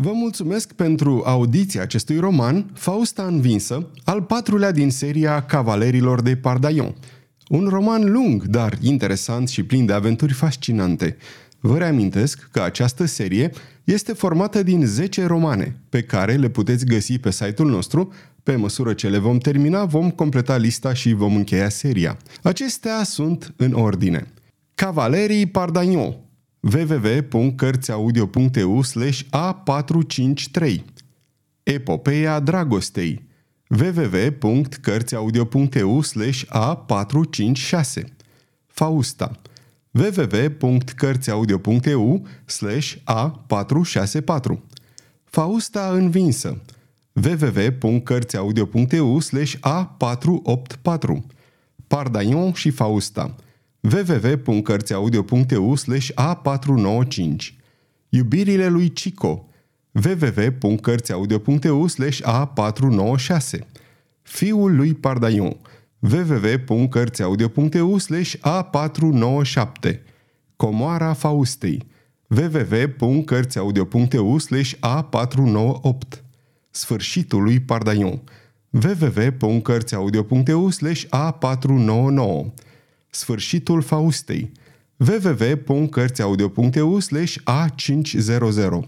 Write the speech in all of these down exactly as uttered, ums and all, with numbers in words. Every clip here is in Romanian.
Vă mulțumesc pentru audiția acestui roman, Fausta învinsă, al patrulea din seria Cavalerilor de Pardaillan. Un roman lung, dar interesant și plin de aventuri fascinante. Vă reamintesc că această serie este formată din zece romane, pe care le puteți găsi pe site-ul nostru. Pe măsură ce le vom termina, vom completa lista și vom încheia seria. Acestea sunt în ordine. Cavalerii Pardaillan, double-u double-u double-u punct cărți audio punct e u slash a patru cinci trei. Epopeia Dragostei, double-u double-u double-u punct cărți audio punct e u slash a patru cinci șase. Fausta, double-u double-u double-u punct cărți audio punct e u slash a patru șase patru. Fausta învinsă, double-u double-u double-u punct cărți audio punct e u slash a patru opt patru. Pardaillan și Fausta, double-u double-u double-u punct cărți audio punct e u slash a patru nouă cinci. Iubirile lui Cico, double-u double-u double-u punct cărți audio punct e u slash a patru nouă șase. Fiul lui Pardaillan, double-u double-u double-u punct cărți audio punct e u slash a patru nouă șapte. Comoara Faustei, double-u double-u double-u punct cărți audio punct e u slash a patru nouă opt. Sfârșitul lui Pardaillan, double-u double-u double-u punct cărți audio punct e u slash a patru nouă nouă. Sfârșitul Faustei, double-u double-u double-u punct cărți audio punct e u slash a cinci zero zero.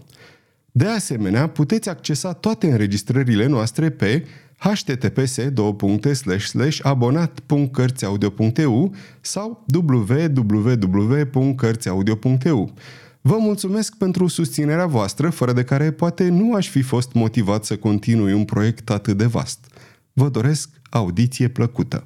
De asemenea, puteți accesa toate înregistrările noastre pe h t t p s două punct slash slash abonat punct cărți audio punct e u sau double-u double-u double-u punct cărți audio punct e u. Vă mulțumesc pentru susținerea voastră, fără de care poate nu aș fi fost motivat să continui un proiect atât de vast. Vă doresc audiție plăcută!